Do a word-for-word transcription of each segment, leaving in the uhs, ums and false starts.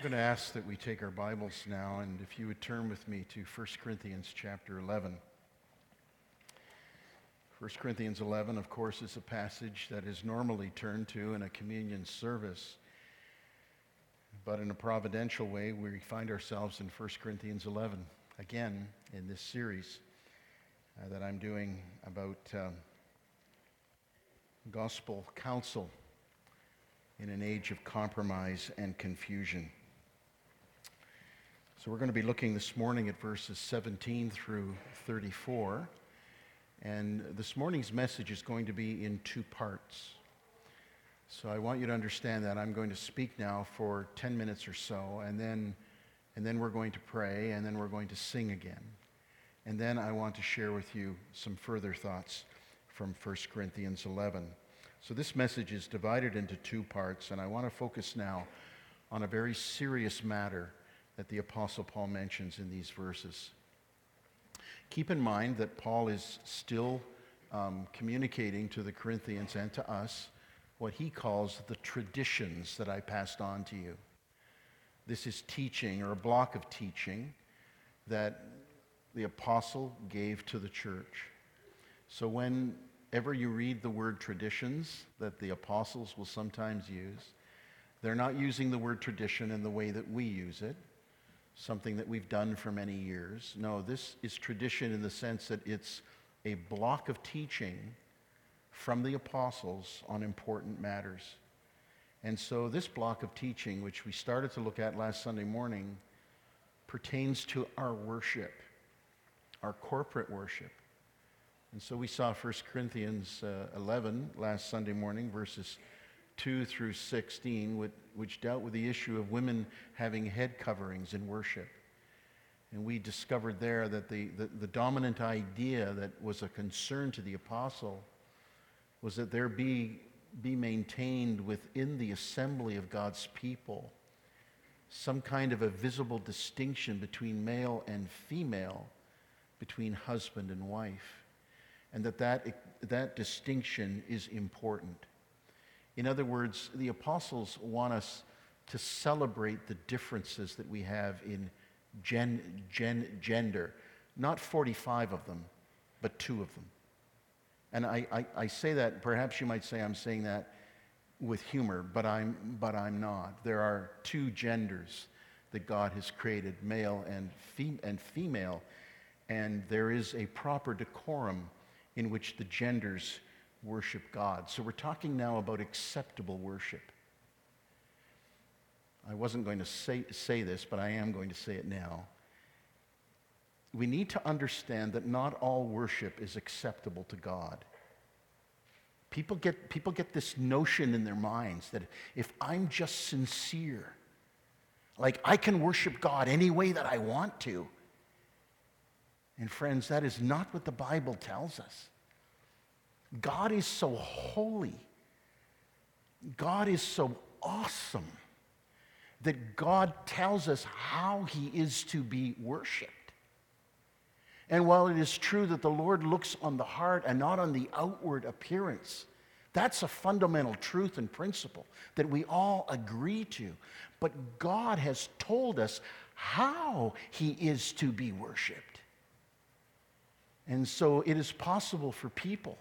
I'm going to ask that we take our Bibles now, and if you would turn with me to First Corinthians chapter eleven. First Corinthians eleven, of course, is a passage that is normally turned to in a communion service, but in a providential way, we find ourselves in First Corinthians eleven, again, in this series uh, that I'm doing about um, gospel counsel in an age of compromise and confusion. So we're going to be looking this morning at verses seventeen through thirty-four. And this morning's message is going to be in two parts. So I want you to understand that I'm going to speak now for ten minutes or so, and then, and then we're going to pray, and then we're going to sing again. And then I want to share with you some further thoughts from First Corinthians eleven. So this message is divided into two parts, and I want to focus now on a very serious matter that the Apostle Paul mentions in these verses. Keep in mind that Paul is still um, communicating to the Corinthians and to us what he calls the traditions that I passed on to you. This is teaching, or a block of teaching, that the Apostle gave to the church. So when Ever you read the word traditions that the apostles will sometimes use, they're not using the word tradition in the way that we use it, something that we've done for many years. No, this is tradition in the sense that it's a block of teaching from the apostles on important matters. And so this block of teaching, which we started to look at last Sunday morning, pertains to our worship, our corporate worship. And so we saw First Corinthians uh, eleven last Sunday morning, verses two through sixteen, which, which dealt with the issue of women having head coverings in worship. And we discovered there that the, the, the dominant idea that was a concern to the apostle was that there be, be maintained within the assembly of God's people some kind of a visible distinction between male and female, between husband and wife. And that, that that distinction is important. In other words, the apostles want us to celebrate the differences that we have in gen, gen, gender. Not forty-five of them, but two of them. And I, I, I say that, perhaps you might say I'm saying that with humor, but I'm, but I'm not. There are two genders that God has created, male and, fem- and female, and there is a proper decorum in which the genders worship God. So we're talking now about acceptable worship. I wasn't going to say, say this, but I am going to say it now. We need to understand that not all worship is acceptable to God. People get, people get this notion in their minds that if I'm just sincere, like I can worship God any way that I want to. And friends, that is not what the Bible tells us. God is so holy, God is so awesome, that God tells us how he is to be worshiped. And while it is true that the Lord looks on the heart and not on the outward appearance, that's a fundamental truth and principle that we all agree to. But God has told us how he is to be worshiped. And so it is possible for people,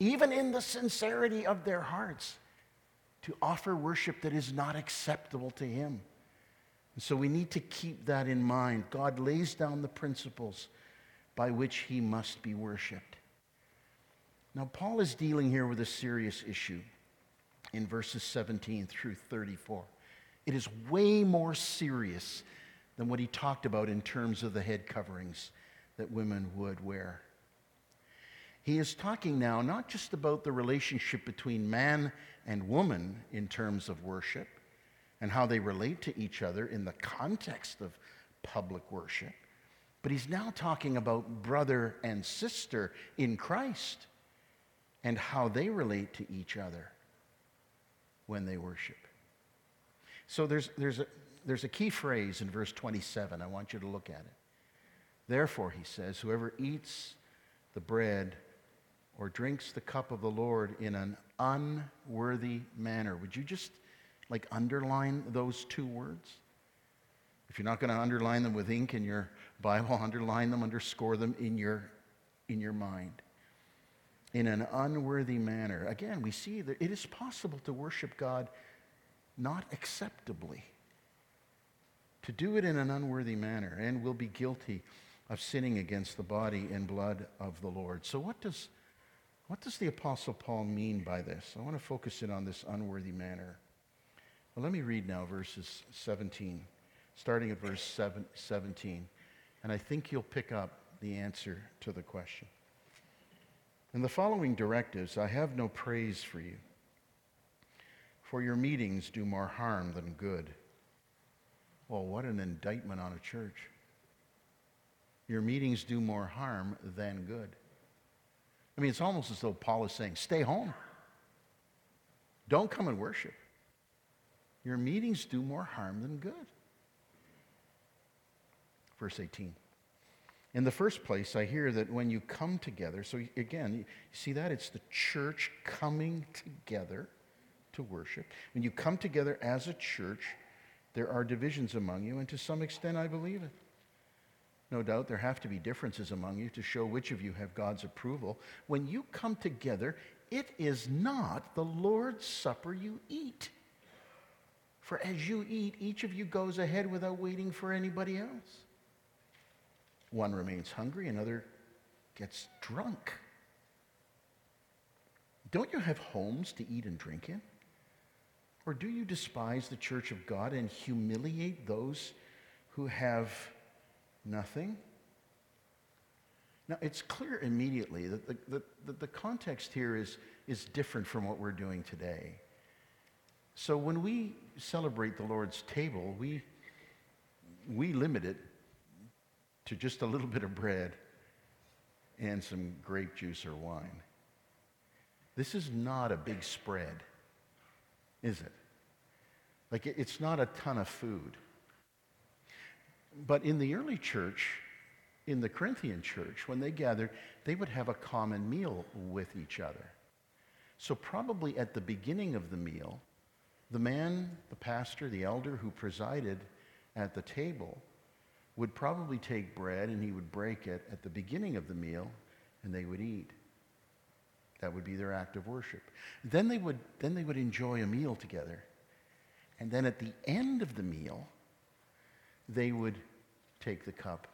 even in the sincerity of their hearts, to offer worship that is not acceptable to him. And so we need to keep that in mind. God lays down the principles by which he must be worshiped. Now, Paul is dealing here with a serious issue in verses seventeen through thirty-four. It is way more serious than what he talked about in terms of the head coverings that women would wear. He is talking now not just about the relationship between man and woman in terms of worship and how they relate to each other in the context of public worship, but he's now talking about brother and sister in Christ and how they relate to each other when they worship. So there's, there's, a, there's a key phrase in verse twenty-seven. I want you to look at it. Therefore, he says, whoever eats the bread or drinks the cup of the Lord in an unworthy manner. Would you just Like underline those two words. If you're not going to underline them with ink in your Bible, underline them, underscore them in your, in your mind. In an unworthy manner. Again, we see that it is possible to worship God not acceptably. To do it in an unworthy manner, and will be guilty of sinning against the body and blood of the Lord. So what does, what does the Apostle Paul mean by this? I want to focus in on this unworthy manner. Well, let me read now verses seventeen, starting at verse seven, seventeen, and I think you'll pick up the answer to the question. In the following directives, I have no praise for you, for your meetings do more harm than good. Well, what an indictment on a church. Your meetings do more harm than good. I mean, it's almost as though Paul is saying, stay home. Don't come and worship. Your meetings do more harm than good. Verse eighteen. In the first place, I hear that when you come together, so again, you see that? It's the church coming together to worship. When you come together as a church, there are divisions among you, and to some extent I believe it. No doubt there have to be differences among you to show which of you have God's approval. When you come together, it is not the Lord's Supper you eat. For as you eat, each of you goes ahead without waiting for anybody else. One remains hungry, another gets drunk. Don't you have homes to eat and drink in? Or do you despise the church of God and humiliate those who have nothing? Now, it's clear immediately that the, the, the, the context here is, is different from what we're doing today. So when we celebrate the Lord's table, we, we limit it to just a little bit of bread and some grape juice or wine. This is not a big spread. Is it? Like, it's not a ton of food. But in the early church, in the Corinthian church, when they gathered, they would have a common meal with each other. So probably at the beginning of the meal, the man, the pastor, the elder who presided at the table would probably take bread and he would break it at the beginning of the meal and they would eat. That would be their act of worship. Then they would then they would enjoy a meal together. And then at the end of the meal, they would take the cup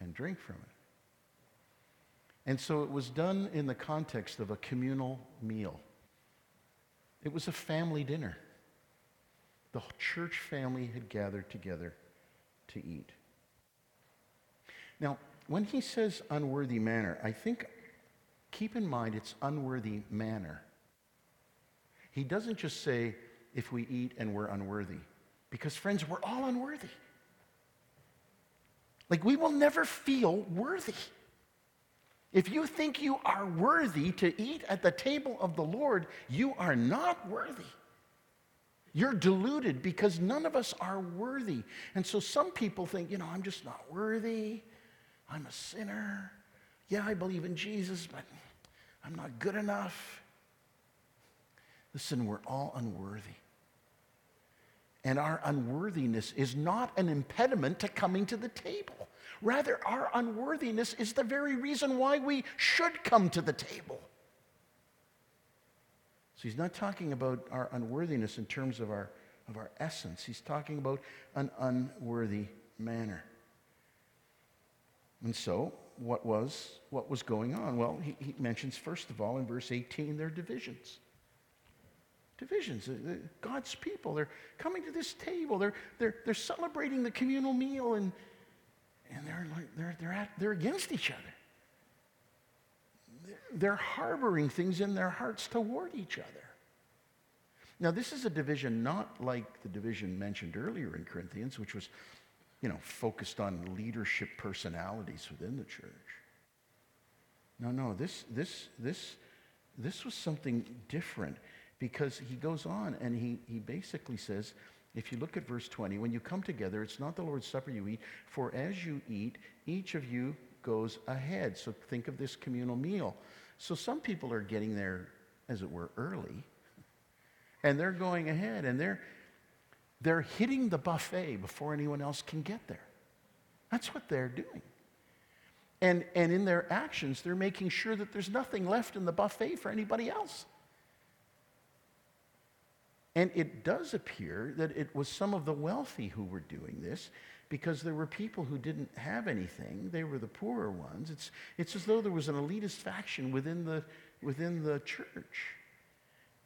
and drink from it. And so it was done in the context of a communal meal. It was a family dinner. The church family had gathered together to eat. Now, when he says unworthy manner, I think keep in mind it's unworthy manner. He doesn't just say, if we eat and we're unworthy. Because friends, we're all unworthy. Like, we will never feel worthy. If you think you are worthy to eat at the table of the Lord, you are not worthy. You're deluded because none of us are worthy. And so some people think, you know, I'm just not worthy. I'm a sinner. Yeah, I believe in Jesus, but I'm not good enough. Listen, we're all unworthy. And our unworthiness is not an impediment to coming to the table. Rather, our unworthiness is the very reason why we should come to the table. So he's not talking about our unworthiness in terms of our, of our essence. He's talking about an unworthy manner. And so, What was what was going on? Well, he, he mentions, first of all, in verse eighteen, there are divisions. Divisions. God's people, they're coming to this table. They're they're they're celebrating the communal meal, and and they're they're they're at, they're against each other. They're, they're harboring things in their hearts toward each other. Now, this is a division not like the division mentioned earlier in Corinthians, which was, you know, focused on leadership personalities within the church. No, no, this, this, this, this was something different, because he goes on and he, he basically says, if you look at verse twenty, when you come together, it's not the Lord's Supper you eat, for as you eat, each of you goes ahead. So think of this communal meal. So some people are getting there, as it were, early, and they're going ahead, and they're They're hitting the buffet before anyone else can get there. That's what they're doing. And, and in their actions, they're making sure that there's nothing left in the buffet for anybody else. And it does appear that it was some of the wealthy who were doing this, because there were people who didn't have anything. They were the poorer ones. It's, it's as though there was an elitist faction within the, within the church.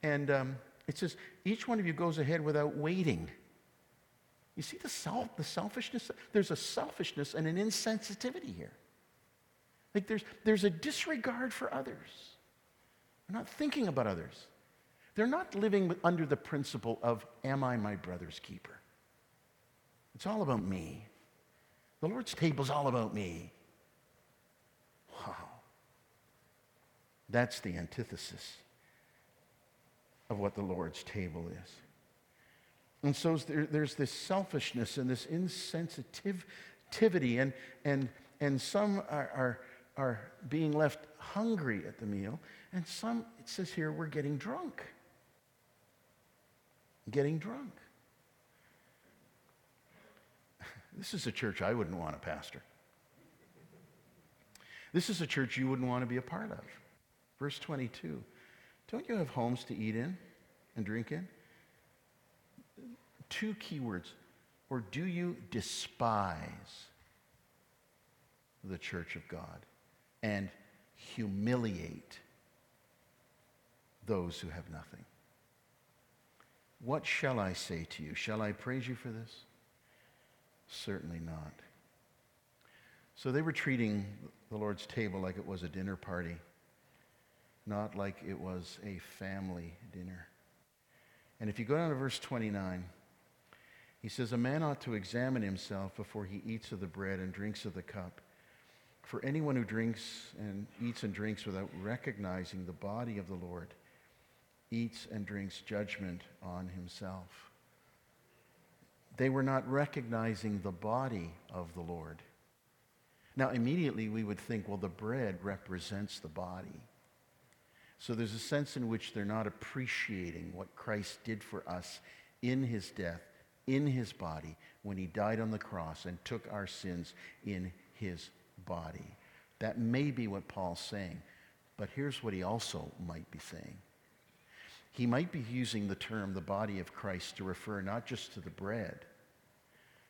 And um, it says, each one of you goes ahead without waiting. You see the self, the selfishness? There's a selfishness and an insensitivity here. Like there's, there's a disregard for others. They're not thinking about others. They're not living with, under the principle of, am I my brother's keeper? It's all about me. The Lord's table's all about me. Wow. That's the antithesis of what the Lord's table is. And so there, there's this selfishness and this insensitivity, and and and some are, are are being left hungry at the meal, and some, it says here, we're getting drunk. Getting drunk. This is a church I wouldn't want to pastor. This is a church you wouldn't want to be a part of. Verse twenty-two, don't you have homes to eat in and drink in? Two key words. Or do you despise the church of God and humiliate those who have nothing? What shall I say to you? Shall I praise you for this? Certainly not. So they were treating the Lord's table like it was a dinner party, not like it was a family dinner. And if you go down to verse twenty-nine, he says, a man ought to examine himself before he eats of the bread and drinks of the cup. For anyone who drinks and eats and drinks without recognizing the body of the Lord eats and drinks judgment on himself. They were not recognizing the body of the Lord. Now, immediately we would think, well, the bread represents the body. So there's a sense in which they're not appreciating what Christ did for us in his death, in his body, when he died on the cross and took our sins in his body. That may be what Paul's saying, but here's what he also might be saying. He might be using the term, the body of Christ, to refer not just to the bread,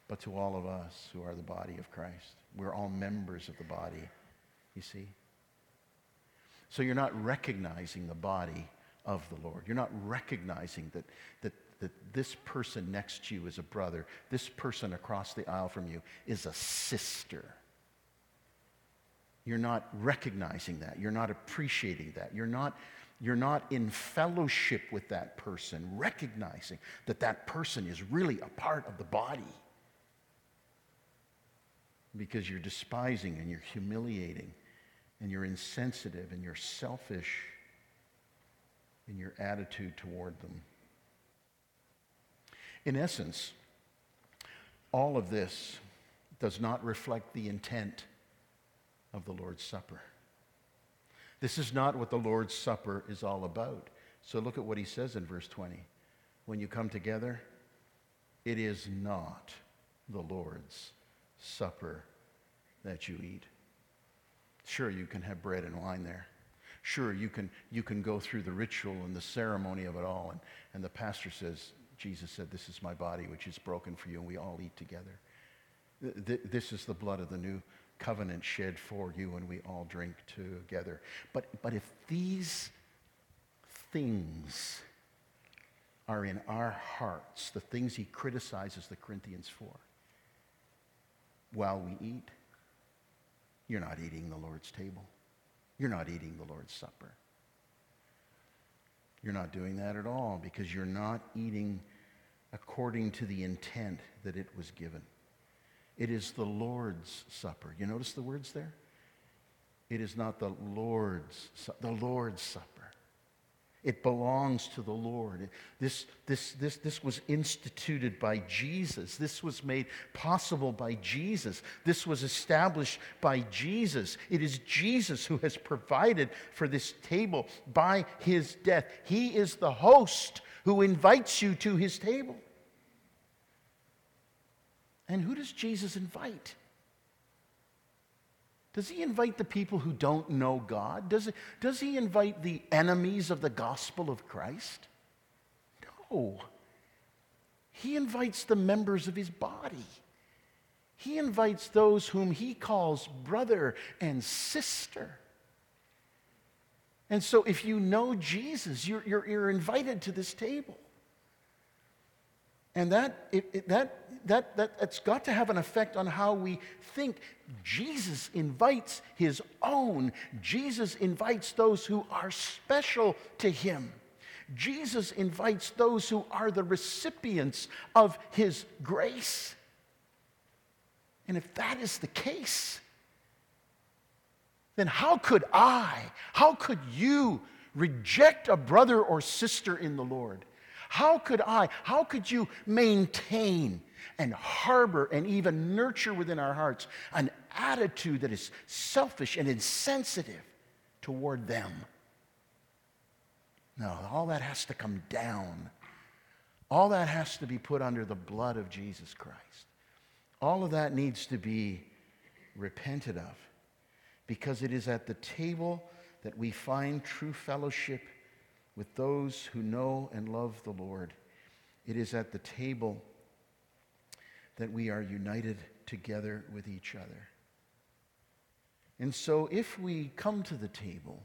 but to all of us who are the body of Christ. We're all members of the body, you see? So you're not recognizing the body of the Lord. You're not recognizing that, that, that this person next to you is a brother. This person across the aisle from you is a sister. You're not recognizing that. You're not appreciating that. You're not... You're not in fellowship with that person, recognizing that that person is really a part of the body, because you're despising and you're humiliating and you're insensitive and you're selfish in your attitude toward them. In essence, all of this does not reflect the intent of the Lord's Supper. This is not what the Lord's Supper is all about. So look at what he says in verse twenty. When you come together, it is not the Lord's Supper that you eat. Sure, you can have bread and wine there. Sure, you can, you can go through the ritual and the ceremony of it all. And, and the pastor says, Jesus said, this is my body, which is broken for you, and we all eat together. Th- this is the blood of the new covenant shed for you, and we all drink together. But but if these things are in our hearts, the things he criticizes the Corinthians for, while we eat, you're not eating the Lord's table. You're not eating the Lord's Supper. You're not doing that at all, because you're not eating according to the intent that it was given. It is the Lord's Supper. You notice the words there? It is not the Lord's, the Lord's Supper. It belongs to the Lord. This, this, this, this was instituted by Jesus. This was made possible by Jesus. This was established by Jesus. It is Jesus who has provided for this table by his death. He is the host who invites you to his table. And who does Jesus invite? Does he invite the people who don't know God? Does, it, does he invite the enemies of the gospel of Christ? No. He invites the members of his body. He invites those whom he calls brother and sister. And so if you know Jesus, you're, you're, you're invited to this table. And that, it, it, that, that, that, that's got to have an effect on how we think. Jesus invites his own. Jesus invites those who are special to him. Jesus invites those who are the recipients of his grace. And if that is the case, then how could I, how could you reject a brother or sister in the Lord? How could I, how could you maintain and harbor and even nurture within our hearts an attitude that is selfish and insensitive toward them? No, all that has to come down. All that has to be put under the blood of Jesus Christ. All of that needs to be repented of, because it is at the table that we find true fellowship with those who know and love the Lord. It is at the table that we are united together with each other. And so if we come to the table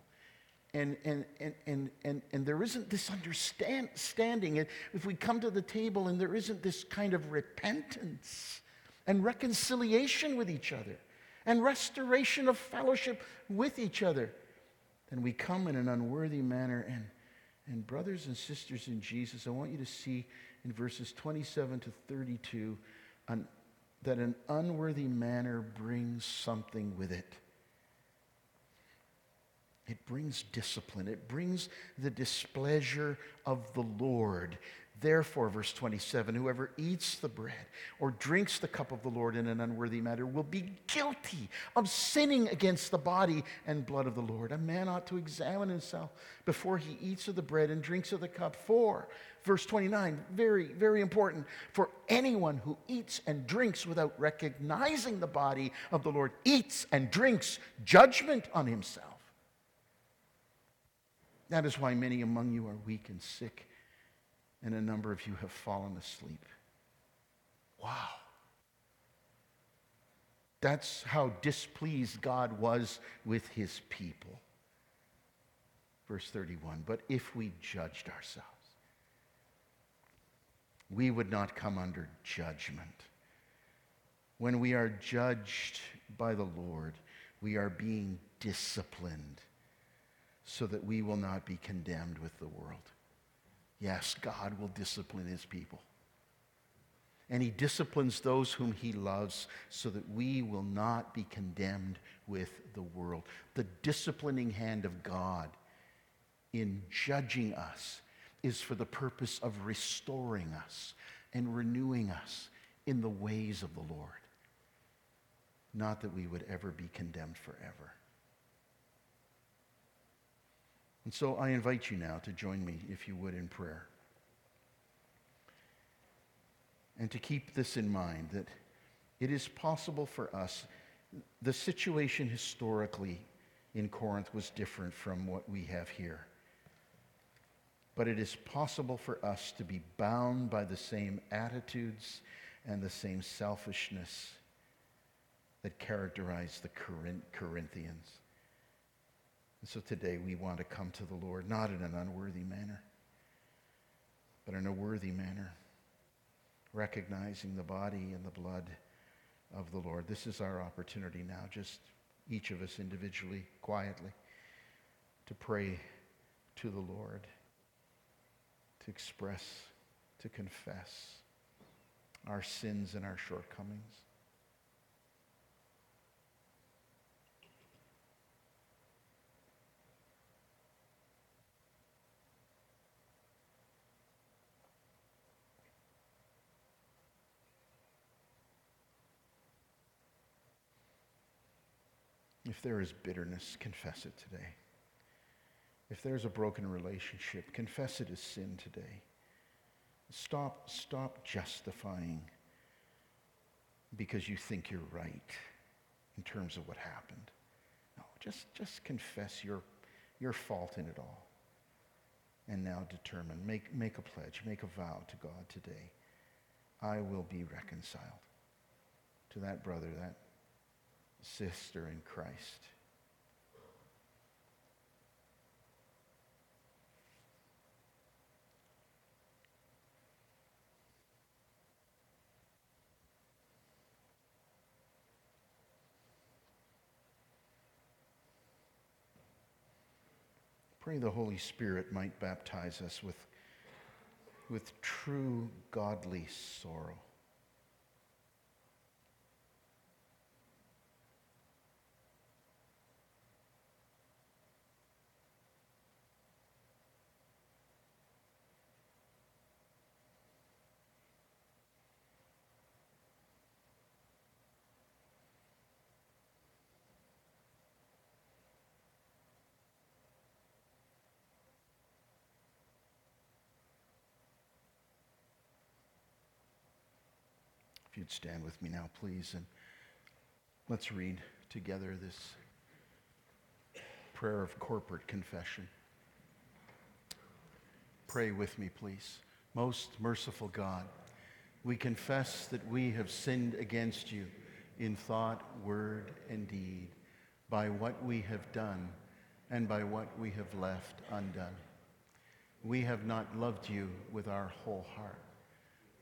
and and and and and, and there isn't this understanding, if we come to the table and there isn't this kind of repentance and reconciliation with each other and restoration of fellowship with each other, then we come in an unworthy manner. And And brothers and sisters in Jesus, I want you to see in verses twenty-seven to thirty-two an, that an unworthy manner brings something with it. It brings discipline. It brings the displeasure of the Lord. Therefore, verse twenty-seven, whoever eats the bread or drinks the cup of the Lord in an unworthy manner will be guilty of sinning against the body and blood of the Lord. A man ought to examine himself before he eats of the bread and drinks of the cup. For, verse twenty-nine, very, very important, for anyone who eats and drinks without recognizing the body of the Lord eats and drinks judgment on himself. That is why many among you are weak and sick, and a number of you have fallen asleep. Wow. That's how displeased God was with his people. Verse thirty-one, but if we judged ourselves, we would not come under judgment. When we are judged by the Lord, we are being disciplined so that we will not be condemned with the world. Yes, God will discipline his people. And he disciplines those whom he loves so that we will not be condemned with the world. The disciplining hand of God in judging us is for the purpose of restoring us and renewing us in the ways of the Lord. Not that we would ever be condemned forever. And so I invite you now to join me, if you would, in prayer. And to keep this in mind, that it is possible for us. The situation historically in Corinth was different from what we have here. But it is possible for us to be bound by the same attitudes and the same selfishness that characterized the Corinthians. And so today we want to come to the Lord, not in an unworthy manner, but in a worthy manner, recognizing the body and the blood of the Lord. This is our opportunity now, just each of us individually, quietly, to pray to the Lord, to express, to confess our sins and our shortcomings. If there is bitterness, confess it today. If there's a broken relationship, confess it as sin today. Stop, stop justifying because you think you're right in terms of what happened. No, just, just confess your, your fault in it all. And now determine, make, make a pledge, make a vow to God today. I will be reconciled to that brother, that sister in Christ. Pray the Holy Spirit might baptize us with, with true godly sorrow. If you'd stand with me now, please, and let's read together this prayer of corporate confession. Pray with me, please. Most merciful God, we confess that we have sinned against you in thought, word, and deed, by what we have done and by what we have left undone. We have not loved you with our whole heart.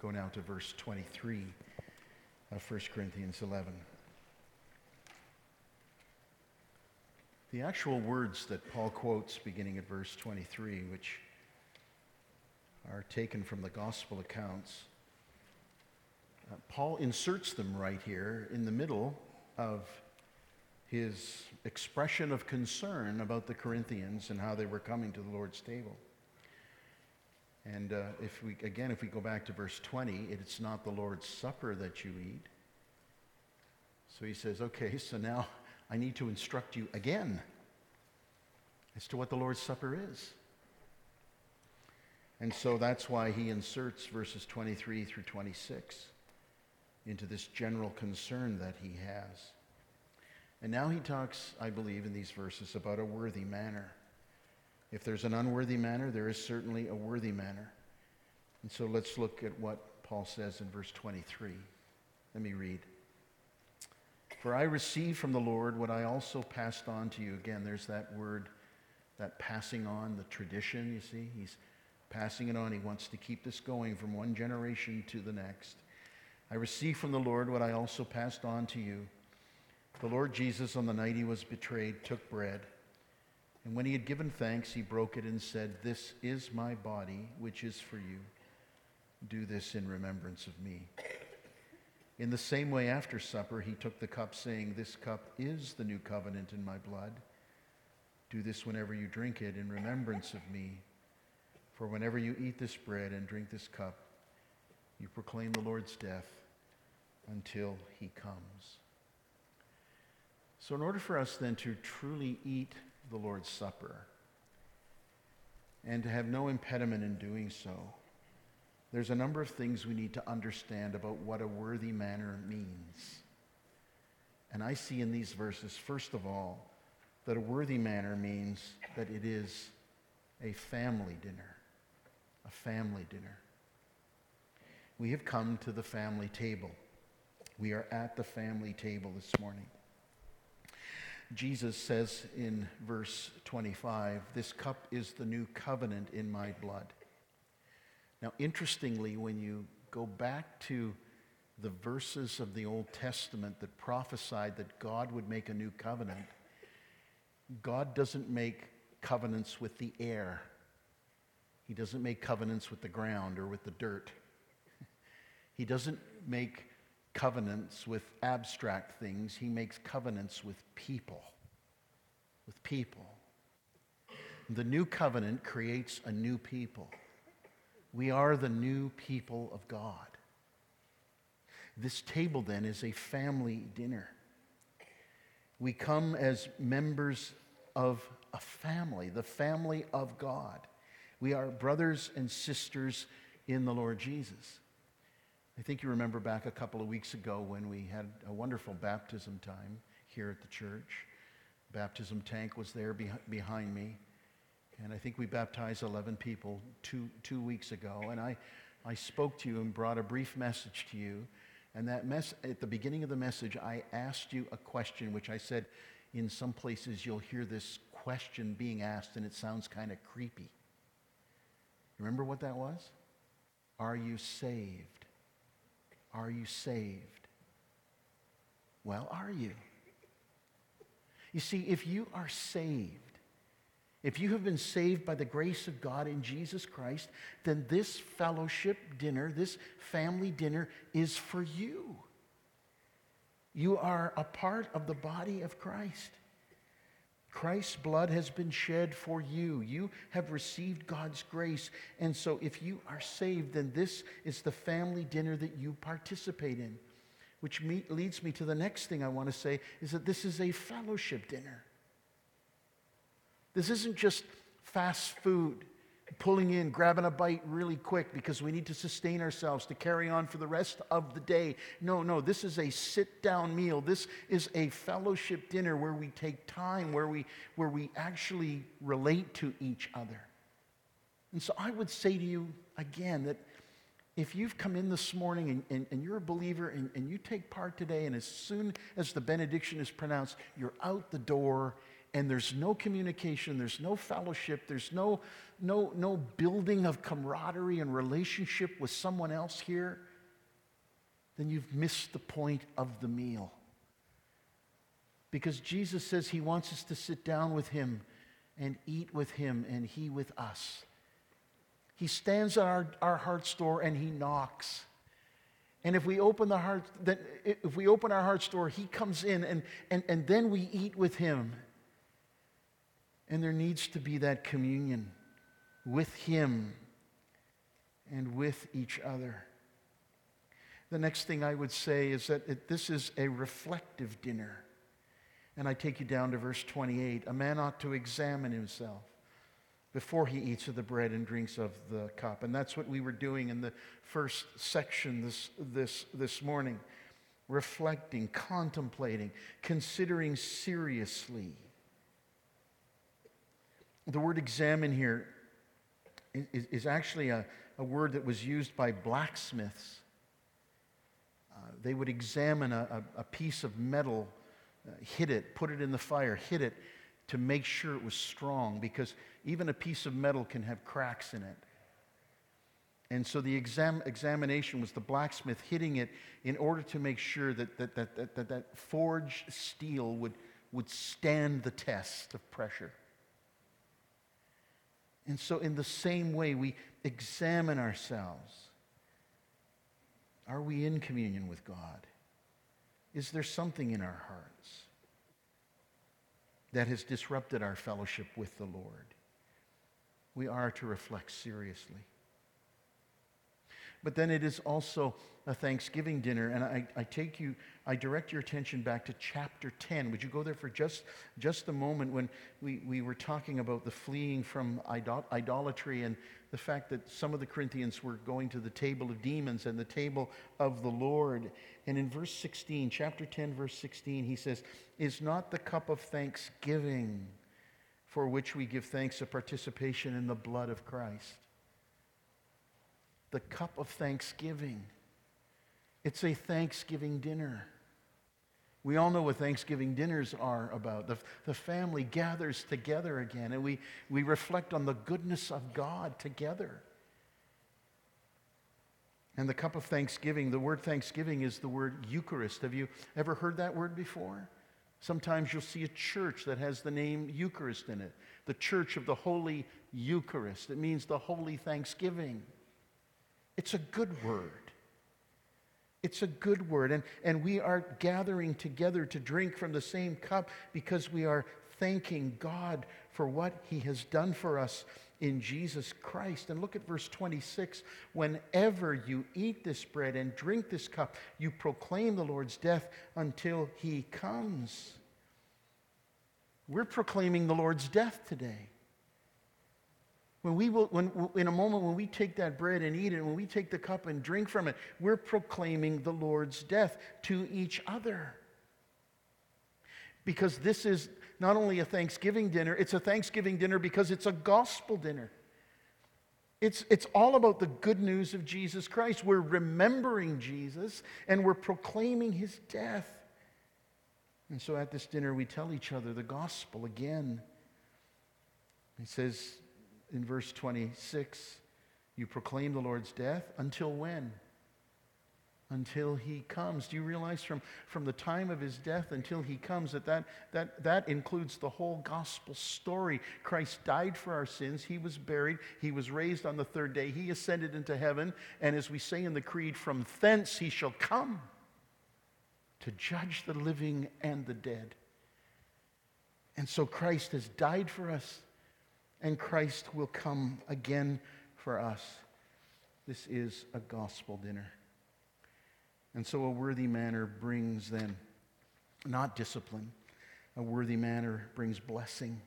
Go now to verse twenty-three of First Corinthians eleven. The actual words that Paul quotes beginning at verse twenty-three, which are taken from the gospel accounts, uh, Paul inserts them right here in the middle of his expression of concern about the Corinthians and how they were coming to the Lord's table. And uh, if we again, if we go back to verse twenty, it's not the Lord's Supper that you eat. So he says, okay, so now I need to instruct you again as to what the Lord's Supper is. And so that's why he inserts verses twenty-three through twenty-six into this general concern that he has. And now he talks, I believe, in these verses about a worthy manner. If there's an unworthy manner, there is certainly a worthy manner. And so let's look at what Paul says in verse twenty-three. Let me read. For I received from the Lord what I also passed on to you. Again, there's that word, that passing on, the tradition, you see. He's passing it on. He wants to keep this going from one generation to the next. I received from the Lord what I also passed on to you. The Lord Jesus, on the night he was betrayed, took bread. And when he had given thanks, he broke it and said, "This is my body, which is for you. Do this in remembrance of me." In the same way, after supper, he took the cup, saying, "This cup is the new covenant in my blood. Do this whenever you drink it in remembrance of me. For whenever you eat this bread and drink this cup, you proclaim the Lord's death until he comes." So in order for us then to truly eat the Lord's Supper and to have no impediment in doing so, there's a number of things we need to understand about what a worthy manner means. And I see in these verses, first of all, that a worthy manner means that it is a family dinner, a family dinner. We have come to the family table. We are at the family table this morning. Jesus says in verse twenty-five, "This cup is the new covenant in my blood." Now, interestingly, when you go back to the verses of the Old Testament that prophesied that God would make a new covenant, God doesn't make covenants with the air. He doesn't make covenants with the ground or with the dirt. He doesn't make covenants with abstract things. He makes covenants with people. With people. The new covenant creates a new people. We are the new people of God. This table, then, is a family dinner. We come as members of a family, the family of God. We are brothers and sisters in the Lord Jesus. I think you remember back a couple of weeks ago when we had a wonderful baptism time here at the church. The baptism tank was there be- behind me. And I think we baptized eleven people two, two weeks ago. And I, I spoke to you and brought a brief message to you. And that mess at the beginning of the message, I asked you a question, which I said, in some places you'll hear this question being asked and it sounds kind of creepy. Remember what that was? Are you saved? Are you saved? Well, are you? You see, if you are saved, if you have been saved by the grace of God in Jesus Christ, then this fellowship dinner, this family dinner is for you. You are a part of the body of Christ. Christ's blood has been shed for you. You have received God's grace. And so if you are saved, then this is the family dinner that you participate in. Which me- leads me to the next thing I want to say, is that this is a fellowship dinner. This isn't just fast food, pulling in, grabbing a bite really quick because we need to sustain ourselves to carry on for the rest of the day. No, no, this is a sit-down meal. This is a fellowship dinner where we take time, where we, where we actually relate to each other. And so I would say to you again that if you've come in this morning and, and, and you're a believer and, and you take part today, and as soon as the benediction is pronounced, you're out the door. And there's no communication, there's no fellowship, there's no, no, no building of camaraderie and relationship with someone else here, then you've missed the point of the meal. Because Jesus says he wants us to sit down with him and eat with him and he with us. He stands at our, our heart's door and he knocks. And if we open the heart, then if we open our heart's door, he comes in and, and, and then we eat with him. And there needs to be that communion with him and with each other. The next thing I would say is that it, this is a reflective dinner. And I take you down to verse twenty-eight. A man ought to examine himself before he eats of the bread and drinks of the cup. And that's what we were doing in the first section this, this, this morning. Reflecting, contemplating, considering seriously. The word examine here is, is actually a, a word that was used by blacksmiths. Uh, they would examine a, a, a piece of metal, uh, hit it, put it in the fire, hit it to make sure it was strong, because even a piece of metal can have cracks in it. And so the exam, examination was the blacksmith hitting it in order to make sure that that, that, that, that, that forged steel would, would stand the test of pressure. And so in the same way, we examine ourselves. Are we in communion with God? Is there something in our hearts that has disrupted our fellowship with the Lord? We are to reflect seriously. But then it is also a Thanksgiving dinner, and I, I take you, I direct your attention back to chapter ten. Would you go there for just, just a moment when we, we were talking about the fleeing from idol- idolatry and the fact that some of the Corinthians were going to the table of demons and the table of the Lord. And in verse sixteen, chapter ten, verse sixteen, he says, "Is not the cup of thanksgiving for which we give thanks a participation in the blood of Christ?" The cup of thanksgiving. It's a Thanksgiving dinner. We all know what Thanksgiving dinners are about. The, the family gathers together again, and we, we reflect on the goodness of God together. And the cup of thanksgiving, the word thanksgiving is the word Eucharist. Have you ever heard that word before? Sometimes you'll see a church that has the name Eucharist in it. The Church of the Holy Eucharist. It means the Holy Thanksgiving. It's a good word. It's a good word, and, and we are gathering together to drink from the same cup because we are thanking God for what he has done for us in Jesus Christ. And look at verse twenty-six. Whenever you eat this bread and drink this cup, you proclaim the Lord's death until he comes. We're proclaiming the Lord's death today. When we will, when in a moment when we take that bread and eat it, when we take the cup and drink from it, we're proclaiming the Lord's death to each other. Because this is not only a Thanksgiving dinner, it's a Thanksgiving dinner because it's a gospel dinner. It's, it's all about the good news of Jesus Christ. We're remembering Jesus and we're proclaiming his death. And so at this dinner, we tell each other the gospel again. It says in verse twenty-six, you proclaim the Lord's death until when? Until he comes. Do you realize from, from the time of his death until he comes that that, that that includes the whole gospel story? Christ died for our sins. He was buried. He was raised on the third day. He ascended into heaven. And as we say in the creed, from thence he shall come to judge the living and the dead. And so Christ has died for us, and Christ will come again for us. This is a gospel dinner. And so a worthy manner brings then, not discipline, a worthy manner brings blessing.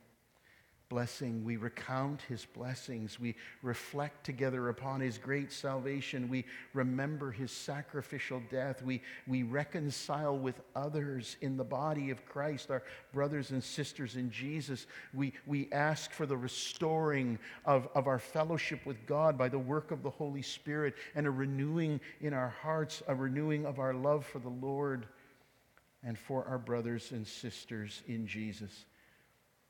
Blessing, we recount his blessings, we reflect together upon his great salvation, we remember his sacrificial death, we, we reconcile with others in the body of Christ, our brothers and sisters in Jesus. We, we ask for the restoring of, of our fellowship with God by the work of the Holy Spirit and a renewing in our hearts, a renewing of our love for the Lord and for our brothers and sisters in Jesus.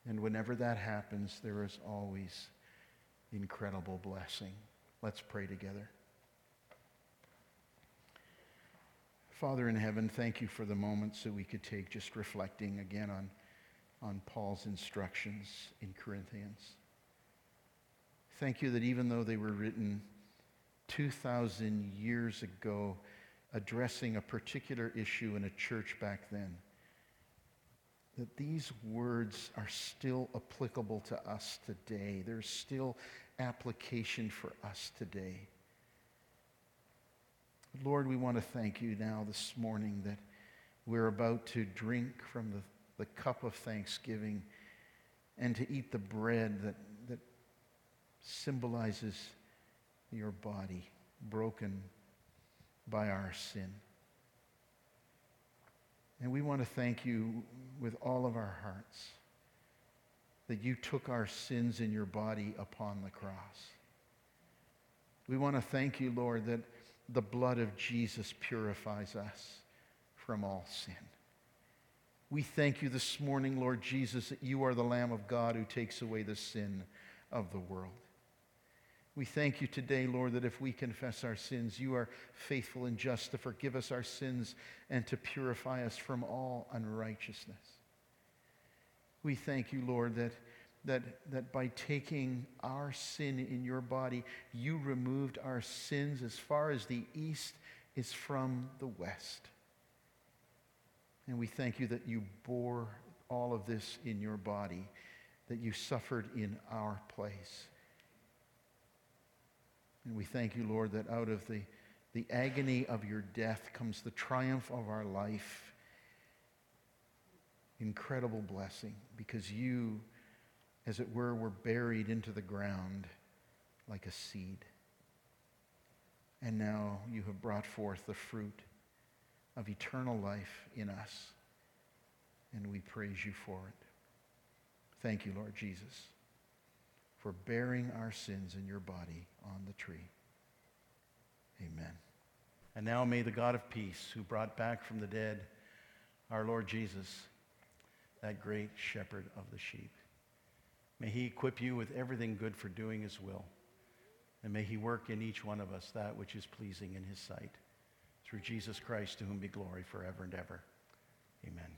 And whenever that happens, there is always incredible blessing. Let's pray together. Father in heaven, thank you for the moments that we could take just reflecting again on, on Paul's instructions in Corinthians. Thank you that even though they were written two thousand years ago, addressing a particular issue in a church back then, that these words are still applicable to us today. There's still application for us today. Lord, we want to thank you now this morning that we're about to drink from the, the cup of thanksgiving and to eat the bread that, that symbolizes your body broken by our sin. And we want to thank you with all of our hearts that you took our sins in your body upon the cross. We want to thank you, Lord, that the blood of Jesus purifies us from all sin. We thank you this morning, Lord Jesus, that you are the Lamb of God who takes away the sin of the world. We thank you today, Lord, that if we confess our sins, you are faithful and just to forgive us our sins and to purify us from all unrighteousness. We thank you, Lord, that, that, that by taking our sin in your body, you removed our sins as far as the east is from the west. And we thank you that you bore all of this in your body, that you suffered in our place. And we thank you, Lord, that out of the, the agony of your death comes the triumph of our life. Incredible blessing, because you, as it were, were buried into the ground like a seed. And now you have brought forth the fruit of eternal life in us. And we praise you for it. Thank you, Lord Jesus, for bearing our sins in your body on the tree. Amen. And now may the God of peace, who brought back from the dead our Lord Jesus, that great shepherd of the sheep, may he equip you with everything good for doing his will. And may he work in each one of us that which is pleasing in his sight. Through Jesus Christ, to whom be glory forever and ever. Amen.